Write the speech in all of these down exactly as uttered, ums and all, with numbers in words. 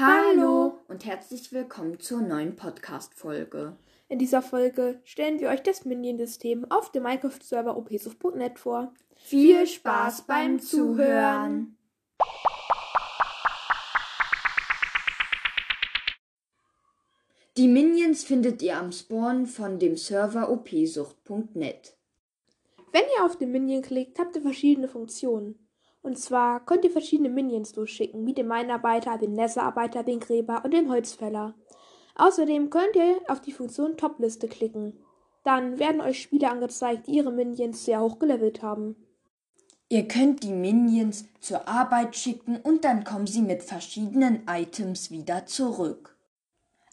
Hallo und herzlich willkommen zur neuen Podcast-Folge. In dieser Folge stellen wir euch das Minion-System auf dem Minecraft-Server O P sucht punkt net vor. Viel Spaß beim Zuhören! Die Minions findet ihr am Spawn von dem Server O P sucht punkt net. Wenn ihr auf den Minion klickt, habt ihr verschiedene Funktionen. Und zwar könnt ihr verschiedene Minions losschicken, wie den Minenarbeiter, den Netherarbeiter, den Gräber und den Holzfäller. Außerdem könnt ihr auf die Funktion Topliste klicken. Dann werden euch Spieler angezeigt, die ihre Minions sehr hoch gelevelt haben. Ihr könnt die Minions zur Arbeit schicken und dann kommen sie mit verschiedenen Items wieder zurück.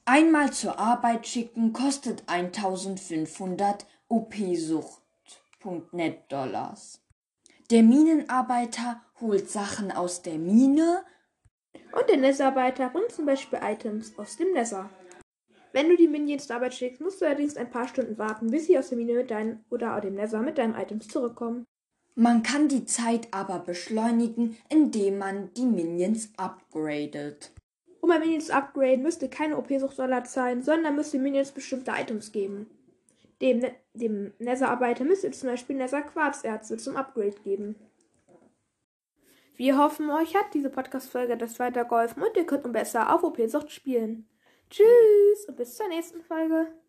Einmal zur Arbeit schicken kostet eintausendfünfhundert O P sucht punkt net Dollars. Der Minenarbeiter holt Sachen aus der Mine und der Netherarbeiter bringt zum Beispiel Items aus dem Nether. Wenn du die Minions zur Arbeit schickst, musst du allerdings ein paar Stunden warten, bis sie aus der Mine mit deinen oder aus dem Nether mit deinen Items zurückkommen. Man kann die Zeit aber beschleunigen, indem man die Minions upgradet. Um ein Minions zu upgraden, müsste keine O P sucht Dollar sein, sondern müsst ihr Minions bestimmte Items geben. Dem, ne- dem Netherarbeiter müsst ihr zum Beispiel Nether-Quarzerze zum Upgrade geben. Wir hoffen, euch hat diese Podcast-Folge etwas weitergeholfen und ihr könnt nun besser auf O P sucht spielen. Tschüss und bis zur nächsten Folge.